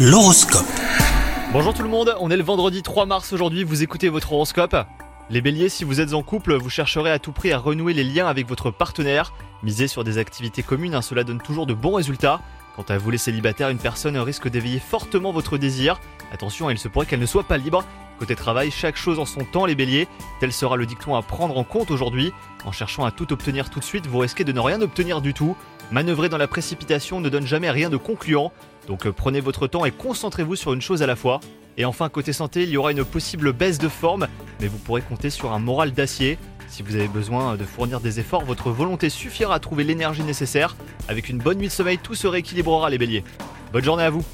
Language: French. L'horoscope. Bonjour tout le monde, on est le vendredi 3 mars aujourd'hui, vous écoutez votre horoscope. Les béliers, si vous êtes en couple, vous chercherez à tout prix à renouer les liens avec votre partenaire. Misez sur des activités communes, cela donne toujours de bons résultats. Quant à vous les célibataires, une personne risque d'éveiller fortement votre désir. Attention, il se pourrait qu'elle ne soit pas libre. Côté travail, chaque chose en son temps les béliers. Tel sera le dicton à prendre en compte aujourd'hui. En cherchant à tout obtenir tout de suite, vous risquez de ne rien obtenir du tout. Manœuvrer dans la précipitation ne donne jamais rien de concluant. Donc prenez votre temps et concentrez-vous sur une chose à la fois. Et enfin, côté santé, il y aura une possible baisse de forme, mais vous pourrez compter sur un moral d'acier. Si vous avez besoin de fournir des efforts, votre volonté suffira à trouver l'énergie nécessaire. Avec une bonne nuit de sommeil, tout se rééquilibrera les béliers. Bonne journée à vous!